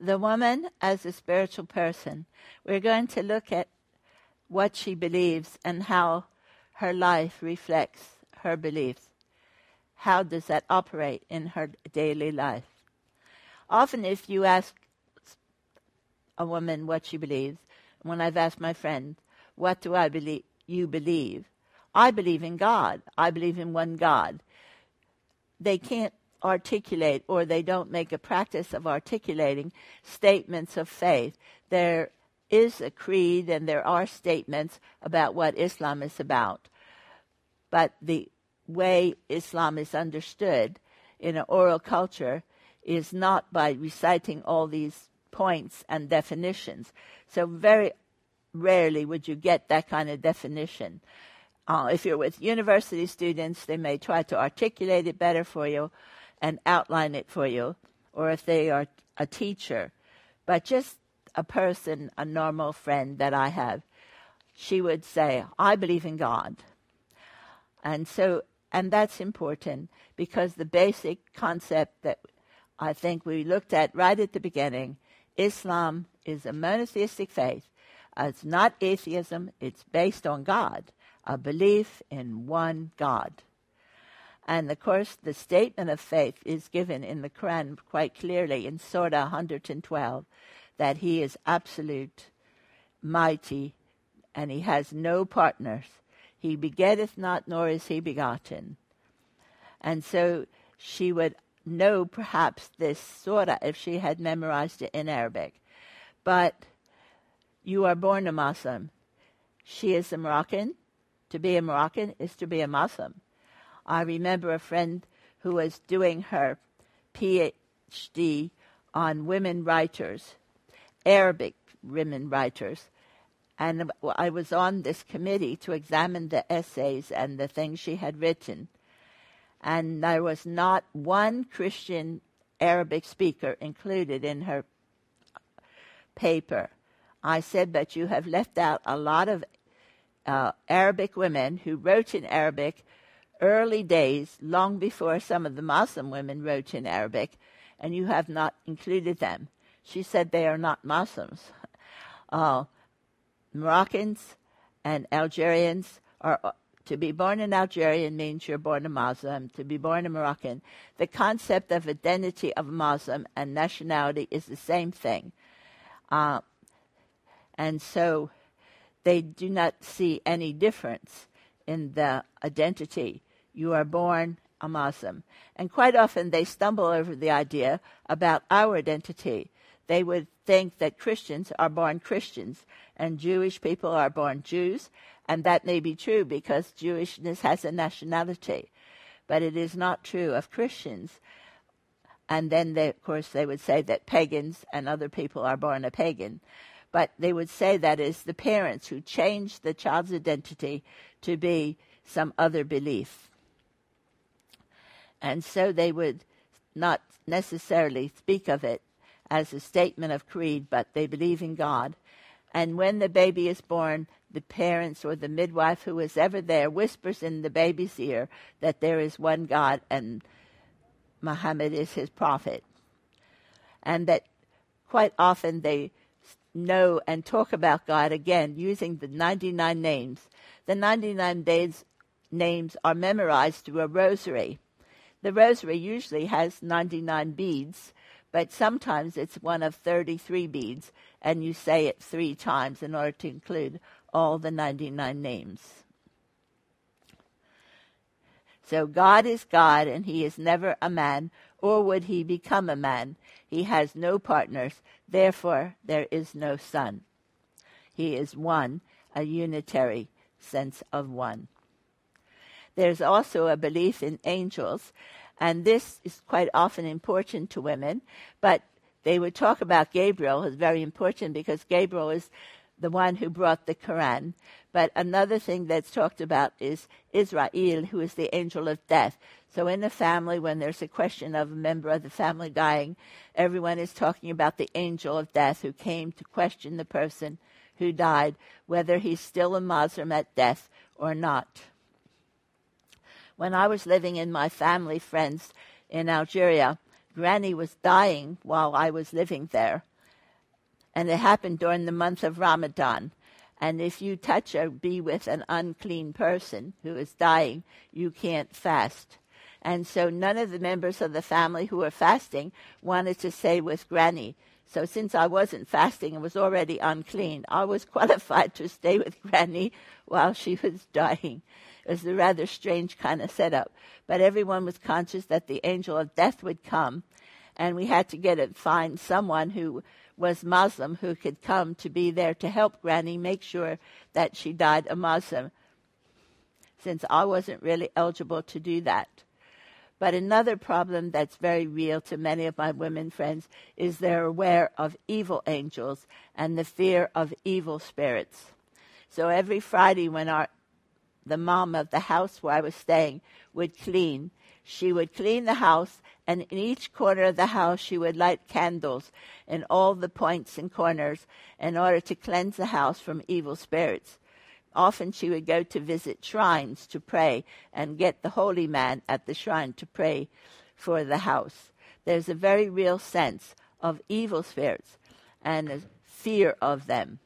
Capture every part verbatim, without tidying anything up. the woman as a spiritual person. We're going to look at what she believes and how her life reflects her beliefs. How does that operate in her daily life? Often if you ask a woman what she believes, when I've asked my friend, what do I believe you believe? I believe in God. I believe in one God. They can't articulate, or they don't make a practice of articulating statements of faith. There is a creed and there are statements about what Islam is about. But the way Islam is understood in an oral culture is not by reciting all these points and definitions. So very rarely would you get that kind of definition. Uh, if you're with university students, they may try to articulate it better for you and outline it for you, or if they are a teacher. But just a person, a normal friend that I have, she would say, I believe in God. And so, and that's important, because the basic concept that I think we looked at right at the beginning, Islam is a monotheistic faith. It's not atheism, it's based on God, a belief in one God. And of course, the statement of faith is given in the Quran quite clearly in Surah one twelve, that He is absolute, mighty, and He has no partners. He begetteth not, nor is He begotten. And so she would know perhaps this surah if she had memorized it in Arabic. But you are born a Muslim. She is a Moroccan. To be a Moroccan is to be a Muslim. I remember a friend who was doing her P H D on women writers, Arabic women writers, and I was on this committee to examine the essays and the things she had written. And there was not one Christian Arabic speaker included in her paper. I said, but you have left out a lot of uh, Arabic women who wrote in Arabic early days, long before some of the Muslim women wrote in Arabic, and you have not included them. She said they are not Muslims. Uh, Moroccans and Algerians are... To be born an Algerian means you're born a Muslim. To be born a Moroccan. The concept of identity of Muslim and nationality is the same thing. Uh, and so they do not see any difference in the identity. You are born a Muslim. And quite often they stumble over the idea about our identity. They would think that Christians are born Christians and Jewish people are born Jews. And that may be true because Jewishness has a nationality, but it is not true of Christians. And then, they, of course, they would say that pagans and other people are born a pagan. But they would say that is the parents who change the child's identity to be some other belief. And so they would not necessarily speak of it as a statement of creed, but they believe in God. And when the baby is born, the parents or the midwife who is ever there whispers in the baby's ear that there is one God and Muhammad is his prophet. And that quite often they know and talk about God, again, using the ninety-nine names. The ninety-nine days names are memorized through a rosary. The rosary usually has ninety-nine beads, but sometimes it's one of thirty-three beads, and you say it three times in order to include all the ninety-nine names. So God is God, and He is never a man, or would He become a man. He has no partners, therefore there is no son. He is one, a unitary sense of one. There's also a belief in angels, and this is quite often important to women, but they would talk about Gabriel, who's very important because Gabriel is the one who brought the Quran. But another thing that's talked about is Isra'il, who is the angel of death. So in a family, when there's a question of a member of the family dying, everyone is talking about the angel of death who came to question the person who died, whether he's still a Muslim at death or not. When I was living in my family friends in Algeria, Granny was dying while I was living there. and it happened during the month of Ramadan. And if you touch or be with an unclean person who is dying, you can't fast. And so none of the members of the family who were fasting wanted to stay with Granny. So since I wasn't fasting and was already unclean, I was qualified to stay with Granny while she was dying. It was a rather strange kind of setup. But everyone was conscious that the angel of death would come, and we had to get it, find someone who was Muslim who could come to be there to help Granny make sure that she died a Muslim, since I wasn't really eligible to do that. But another problem that's very real to many of my women friends is they're aware of evil angels and the fear of evil spirits. So every Friday when our, the mom of the house where I was staying would clean, she would clean the house, and in each corner of the house she would light candles in all the points and corners in order to cleanse the house from evil spirits. Often she would go to visit shrines to pray and get the holy man at the shrine to pray for the house. There's a very real sense of evil spirits and a fear of them.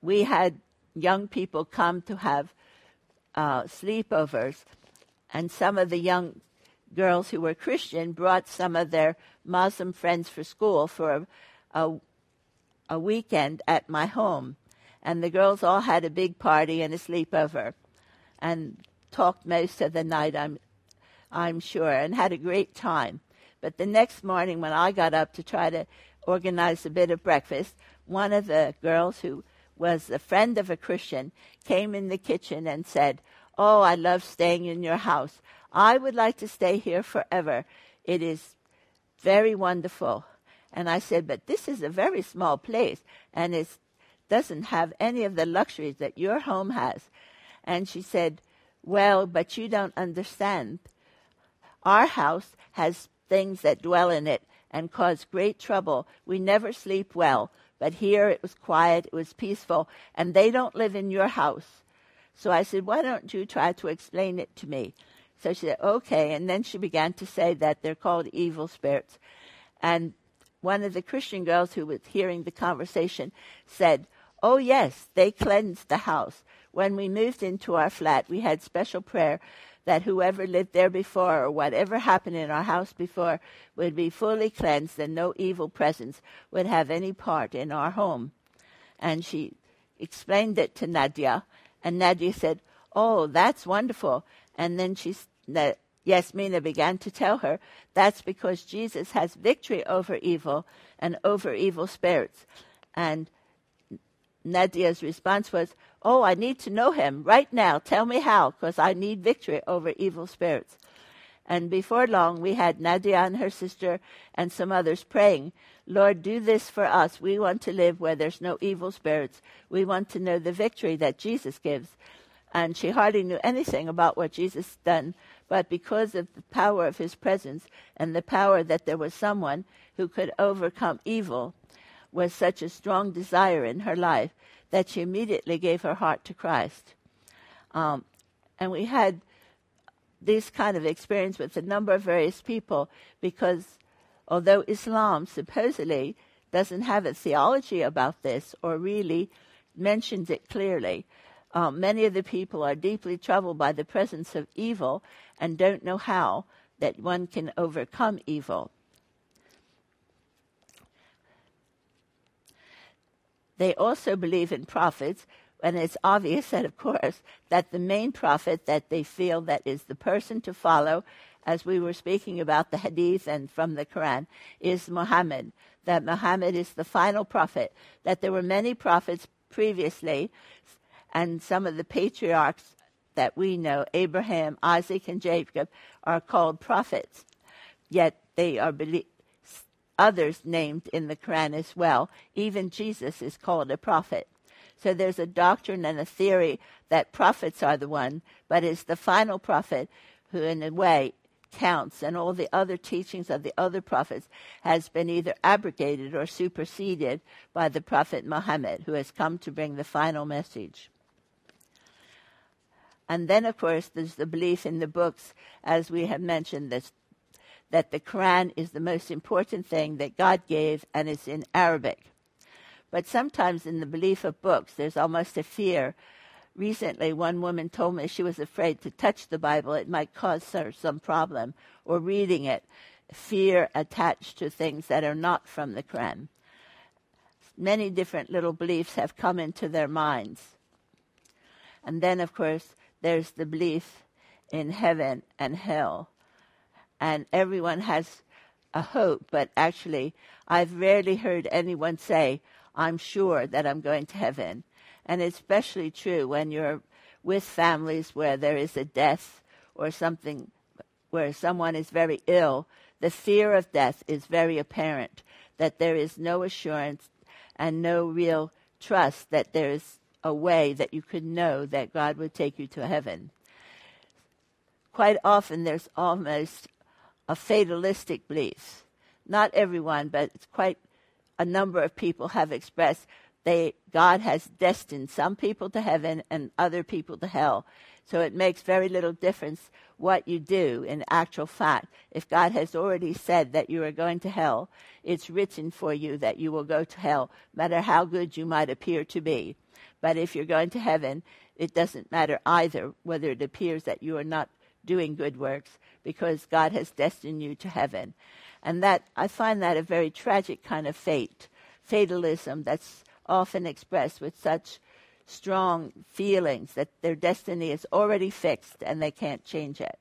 We had young people come to have uh, sleepovers, and some of the young girls who were Christian brought some of their Muslim friends for school for a, a, a weekend at my home. And the girls all had a big party and a sleepover and talked most of the night, I'm, I'm sure, and had a great time. But the next morning when I got up to try to organize a bit of breakfast, one of the girls who was a friend of a Christian came in the kitchen and said, "Oh, I love staying in your house. I would like to stay here forever. It is very wonderful." And I said, "But this is a very small place, and it's doesn't have any of the luxuries that your home has." And she said, "Well, but you don't understand. Our house has things that dwell in it and cause great trouble. We never sleep well, but here it was quiet, it was peaceful, and they don't live in your house." So I said, "Why don't you try to explain it to me?" So she said, "Okay." And then she began to say that they're called evil spirits. And one of the Christian girls who was hearing the conversation said, "Oh, yes, they cleansed the house. When we moved into our flat, we had special prayer that whoever lived there before or whatever happened in our house before would be fully cleansed and no evil presence would have any part in our home." And she explained it to Nadia, and Nadia said, "Oh, that's wonderful." And then she, Yasmina began to tell her, "That's because Jesus has victory over evil and over evil spirits." And Nadia's response was, "Oh, I need to know him right now. Tell me how, because I need victory over evil spirits." And before long, we had Nadia and her sister and some others praying, "Lord, do this for us. We want to live where there's no evil spirits. We want to know the victory that Jesus gives." And she hardly knew anything about what Jesus had done, but because of the power of his presence and the power that there was someone who could overcome evil, was such a strong desire in her life that she immediately gave her heart to Christ. Um, and we had this kind of experience with a number of various people, because although Islam supposedly doesn't have a theology about this or really mentions it clearly, Uh, many of the people are deeply troubled by the presence of evil and don't know how that one can overcome evil. They also believe in prophets, and it's obvious that, of course, that the main prophet that they feel that is the person to follow, as we were speaking about the Hadith and from the Quran, is Muhammad, that Muhammad is the final prophet, that there were many prophets previously, and some of the patriarchs that we know, Abraham, Isaac, and Jacob, are called prophets. Yet they are believed, others named in the Quran as well. Even Jesus is called a prophet. So there's a doctrine and a theory that prophets are the one, but it's the final prophet who, in a way, counts, and all the other teachings of the other prophets has been either abrogated or superseded by the prophet Muhammad, who has come to bring the final message. And then, of course, there's the belief in the books, as we have mentioned, this, that the Quran is the most important thing that God gave, and it's in Arabic. But sometimes in the belief of books, there's almost a fear. Recently, one woman told me she was afraid to touch the Bible. It might cause her some problem, or reading it, fear attached to things that are not from the Quran. Many different little beliefs have come into their minds. And then, of course, there's the belief in heaven and hell. And everyone has a hope, but actually, I've rarely heard anyone say, I'm sure that I'm going to heaven. And it's especially true when you're with families where there is a death or something, where someone is very ill. The fear of death is very apparent, that there is no assurance and no real trust that there is a way that you could know that God would take you to heaven. Quite often there's almost a fatalistic belief. Not everyone, but it's quite a number of people have expressed they God has destined some people to heaven and other people to hell. So it makes very little difference what you do in actual fact. If God has already said that you are going to hell, it's written for you that you will go to hell, no matter how good you might appear to be. But if you're going to heaven, it doesn't matter either whether it appears that you are not doing good works, because God has destined you to heaven. And that I find that a very tragic kind of fate, fatalism that's often expressed with such strong feelings that their destiny is already fixed and they can't change it.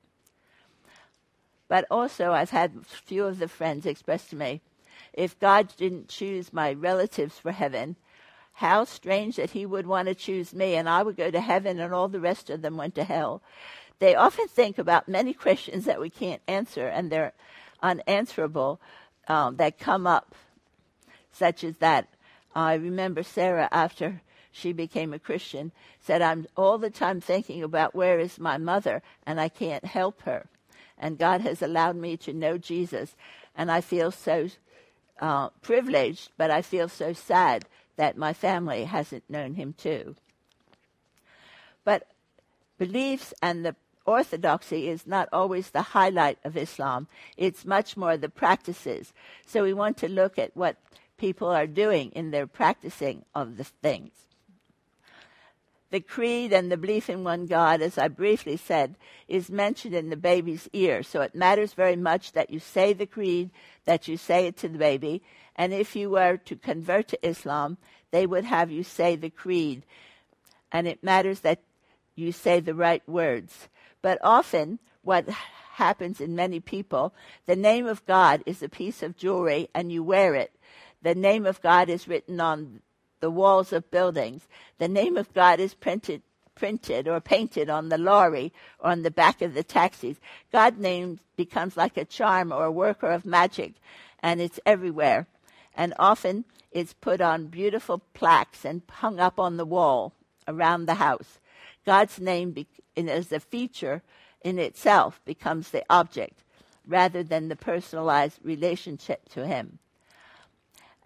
But also I've had a few of the friends express to me, if God didn't choose my relatives for heaven, how strange that he would want to choose me and I would go to heaven and all the rest of them went to hell. They often think about many questions that we can't answer, and they're unanswerable, um, that come up, such as that. I remember Sarah, after she became a Christian, said, I'm all the time thinking about where is my mother, and I can't help her. And God has allowed me to know Jesus, and I feel so uh, privileged, but I feel so sad that my family hasn't known him too. But beliefs and the orthodoxy is not always the highlight of Islam. It's much more the practices. So we want to look at what people are doing in their practicing of the things. The creed and the belief in one God, as I briefly said, is mentioned in the baby's ear. So it matters very much that you say the creed, that you say it to the baby. And if you were to convert to Islam, they would have you say the creed. And it matters that you say the right words. But often, what happens in many people, the name of God is a piece of jewelry and you wear it. The name of God is written on the walls of buildings. The name of God is printed printed, or painted on the lorry or on the back of the taxis. God's name becomes like a charm or a worker of magic, and it's everywhere. And often, it's put on beautiful plaques and hung up on the wall around the house. God's name, be, in, as a feature in itself, becomes the object rather than the personalized relationship to him.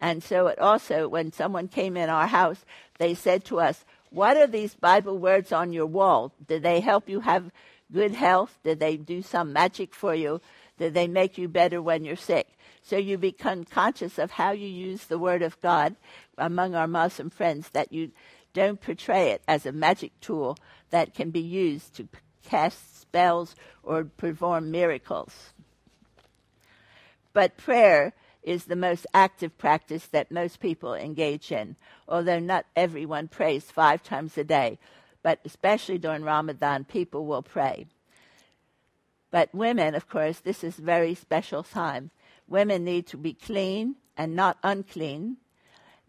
And so it also, when someone came in our house, they said to us, what are these Bible words on your wall? Do they help you have good health? Do they do some magic for you? Do they make you better when you're sick? So you become conscious of how you use the word of God among our Muslim friends, that you don't portray it as a magic tool that can be used to cast spells or perform miracles. But prayer is the most active practice that most people engage in, although not everyone prays five times a day. But especially during Ramadan, people will pray. But women, of course, this is a very special time. Women need to be clean and not unclean.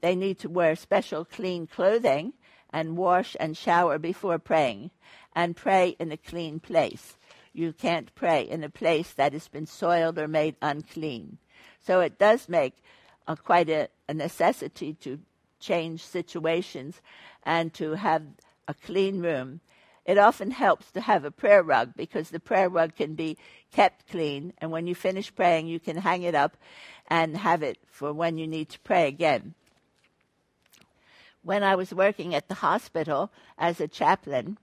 They need to wear special clean clothing and wash and shower before praying, and pray in a clean place. You can't pray in a place that has been soiled or made unclean. So it does make a, quite a, a necessity to change situations and to have a clean room. It often helps to have a prayer rug, because the prayer rug can be kept clean, and when you finish praying, you can hang it up and have it for when you need to pray again. When I was working at the hospital as a chaplain,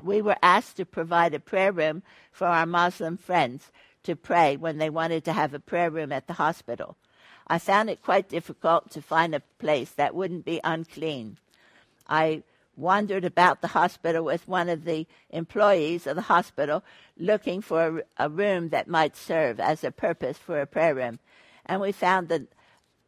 we were asked to provide a prayer room for our Muslim friends to pray when they wanted to have a prayer room at the hospital. I found it quite difficult to find a place that wouldn't be unclean. I wandered about the hospital with one of the employees of the hospital looking for a room that might serve as a purpose for a prayer room. And we found the,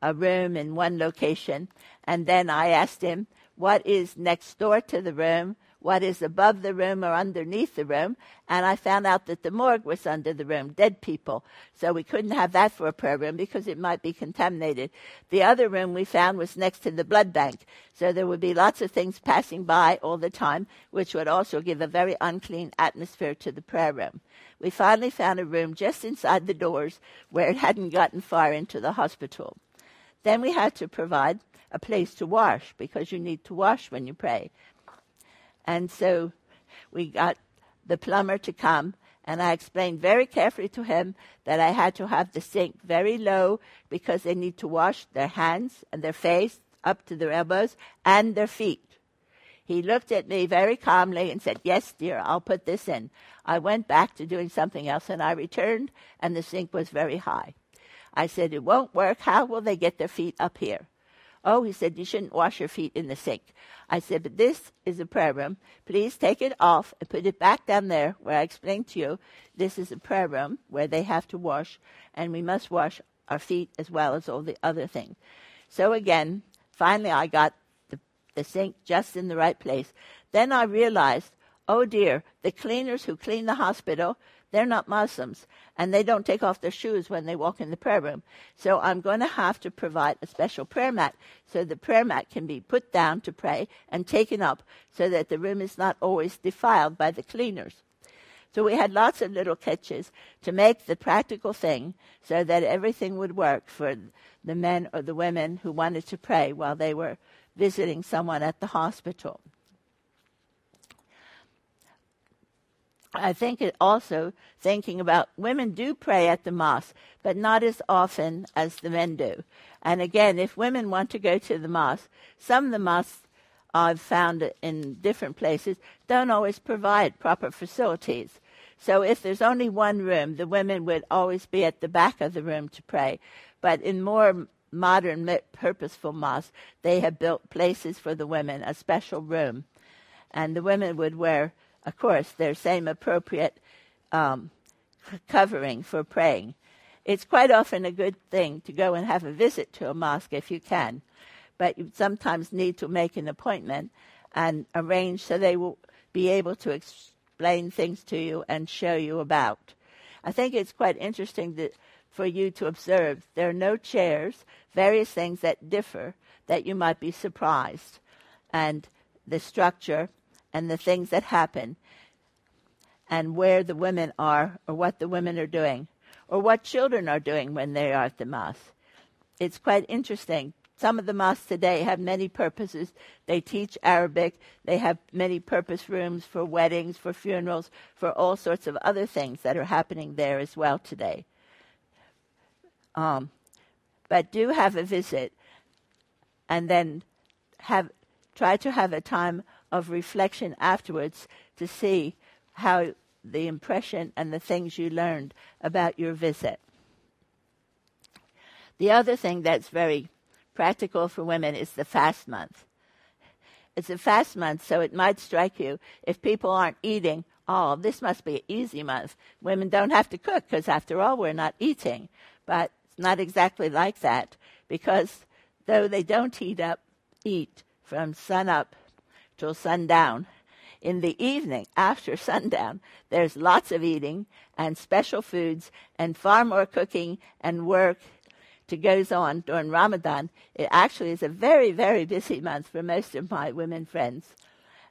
a room in one location. And then I asked him, what is next door to the room? What is above the room or underneath the room? And I found out that the morgue was under the room, dead people. So we couldn't have that for a prayer room because it might be contaminated. The other room we found was next to the blood bank. So there would be lots of things passing by all the time, which would also give a very unclean atmosphere to the prayer room. We finally found a room just inside the doors where it hadn't gotten far into the hospital. Then we had to provide a place to wash because you need to wash when you pray. And so we got the plumber to come, and I explained very carefully to him that I had to have the sink very low because they need to wash their hands and their face up to their elbows and their feet. He looked at me very calmly and said, yes, dear, I'll put this in. I went back to doing something else, and I returned, and the sink was very high. I said, it won't work. How will they get their feet up here? Oh, he said, you shouldn't wash your feet in the sink. I said, but this is a prayer room. Please take it off and put it back down there where I explained to you this is a prayer room where they have to wash, and we must wash our feet as well as all the other things. So again, finally I got the, the sink just in the right place. Then I realized, oh dear, the cleaners who clean the hospital, they're not Muslims, and they don't take off their shoes when they walk in the prayer room. So I'm going to have to provide a special prayer mat so the prayer mat can be put down to pray and taken up so that the room is not always defiled by the cleaners. So we had lots of little catches to make the practical thing so that everything would work for the men or the women who wanted to pray while they were visiting someone at the hospital. I think it also, thinking about women do pray at the mosque, but not as often as the men do. And again, if women want to go to the mosque, some of the mosques I've found in different places don't always provide proper facilities. So if there's only one room, the women would always be at the back of the room to pray. But in more modern, purposeful mosques, they have built places for the women, a special room. And the women would wear, of course, their same appropriate um, covering for praying. It's quite often a good thing to go and have a visit to a mosque if you can, but you sometimes need to make an appointment and arrange so they will be able to explain things to you and show you about. I think it's quite interesting that for you to observe there are no chairs, various things that differ that you might be surprised, and the structure and the things that happen, and where the women are, or what the women are doing, or what children are doing when they are at the mosque. It's quite interesting. Some of the mosques today have many purposes. They teach Arabic. They have many purpose rooms for weddings, for funerals, for all sorts of other things that are happening there as well today. Um, but do have a visit, and then have try to have a time of reflection afterwards to see how the impression and the things you learned about your visit. The other thing that's very practical for women is the fast month. It's a fast month, so it might strike you, if people aren't eating, oh, this must be an easy month. Women don't have to cook because, after all, we're not eating. But it's not exactly like that, because though they don't heat up, eat from sun up till sundown. In the evening, after sundown, there's lots of eating and special foods and far more cooking and work that goes on during Ramadan. It actually is a very, very busy month for most of my women friends.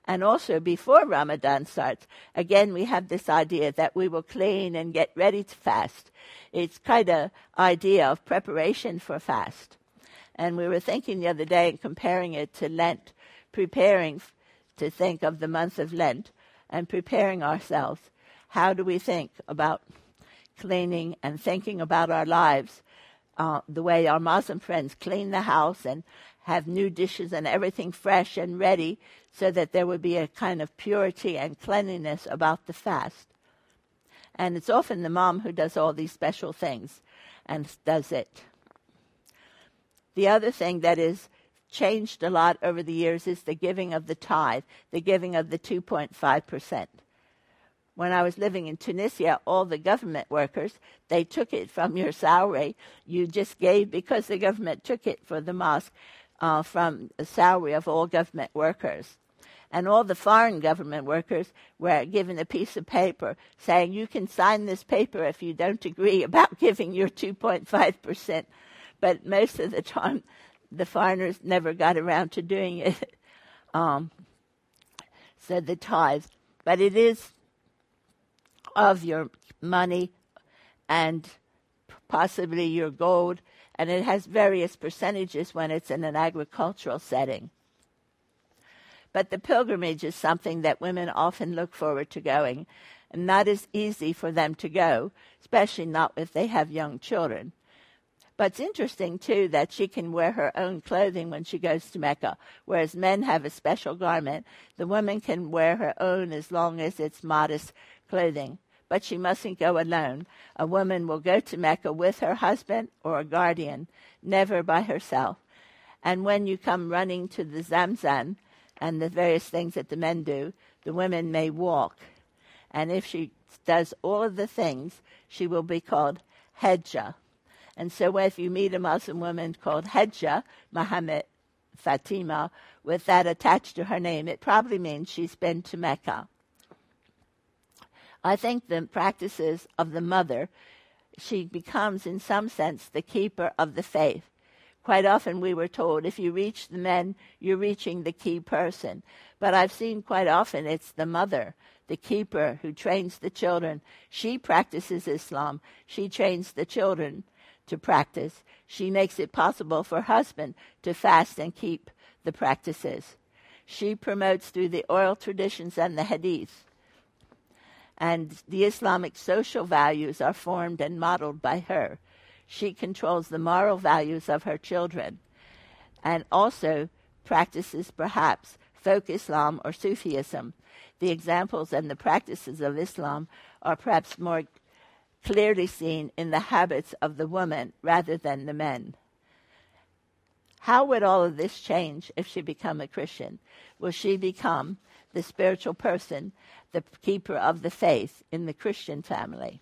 And also before Ramadan starts, again, we have this idea that we will clean and get ready to fast. It's kind of idea of preparation for fast. And we were thinking the other day and comparing it to Lent, preparing to think of the month of Lent and preparing ourselves. How do we think about cleaning and thinking about our lives, uh, the way our Muslim friends clean the house and have new dishes and everything fresh and ready so that there would be a kind of purity and cleanliness about the fast. And it's often the mom who does all these special things and does it. The other thing that is changed a lot over the years is the giving of the tithe, the giving of the two point five percent. When I was living in Tunisia, all the government workers, they took it from your salary. You just gave, because the government took it for the mosque, uh, from the salary of all government workers. And all the foreign government workers were given a piece of paper saying, you can sign this paper if you don't agree about giving your two point five percent. But most of the time, the foreigners never got around to doing it. um, so the tithe. But it is of your money and possibly your gold. And it has various percentages when it's in an agricultural setting. But the pilgrimage is something that women often look forward to going. And not as easy for them to go, especially not if they have young children. But it's interesting, too, that she can wear her own clothing when she goes to Mecca, whereas men have a special garment. The woman can wear her own as long as it's modest clothing. But she mustn't go alone. A woman will go to Mecca with her husband or a guardian, never by herself. And when you come running to the Zamzam and the various things that the men do, the women may walk. And if she does all of the things, she will be called Hajjah. And so if you meet a Muslim woman called Hajjah, Muhammad, Fatima, with that attached to her name, it probably means she's been to Mecca. I think the practices of the mother, she becomes, in some sense, the keeper of the faith. Quite often we were told, if you reach the men, you're reaching the key person. But I've seen quite often it's the mother, the keeper, who trains the children. She practices Islam. She trains the children to practice. She makes it possible for husband to fast and keep the practices. She promotes through the oral traditions and the Hadith. And the Islamic social values are formed and modeled by her. She controls the moral values of her children and also practices perhaps folk Islam or Sufism. The examples and the practices of Islam are perhaps more clearly seen in the habits of the woman rather than the men. How would all of this change if she become a Christian? Will she become the spiritual person, the keeper of the faith in the Christian family?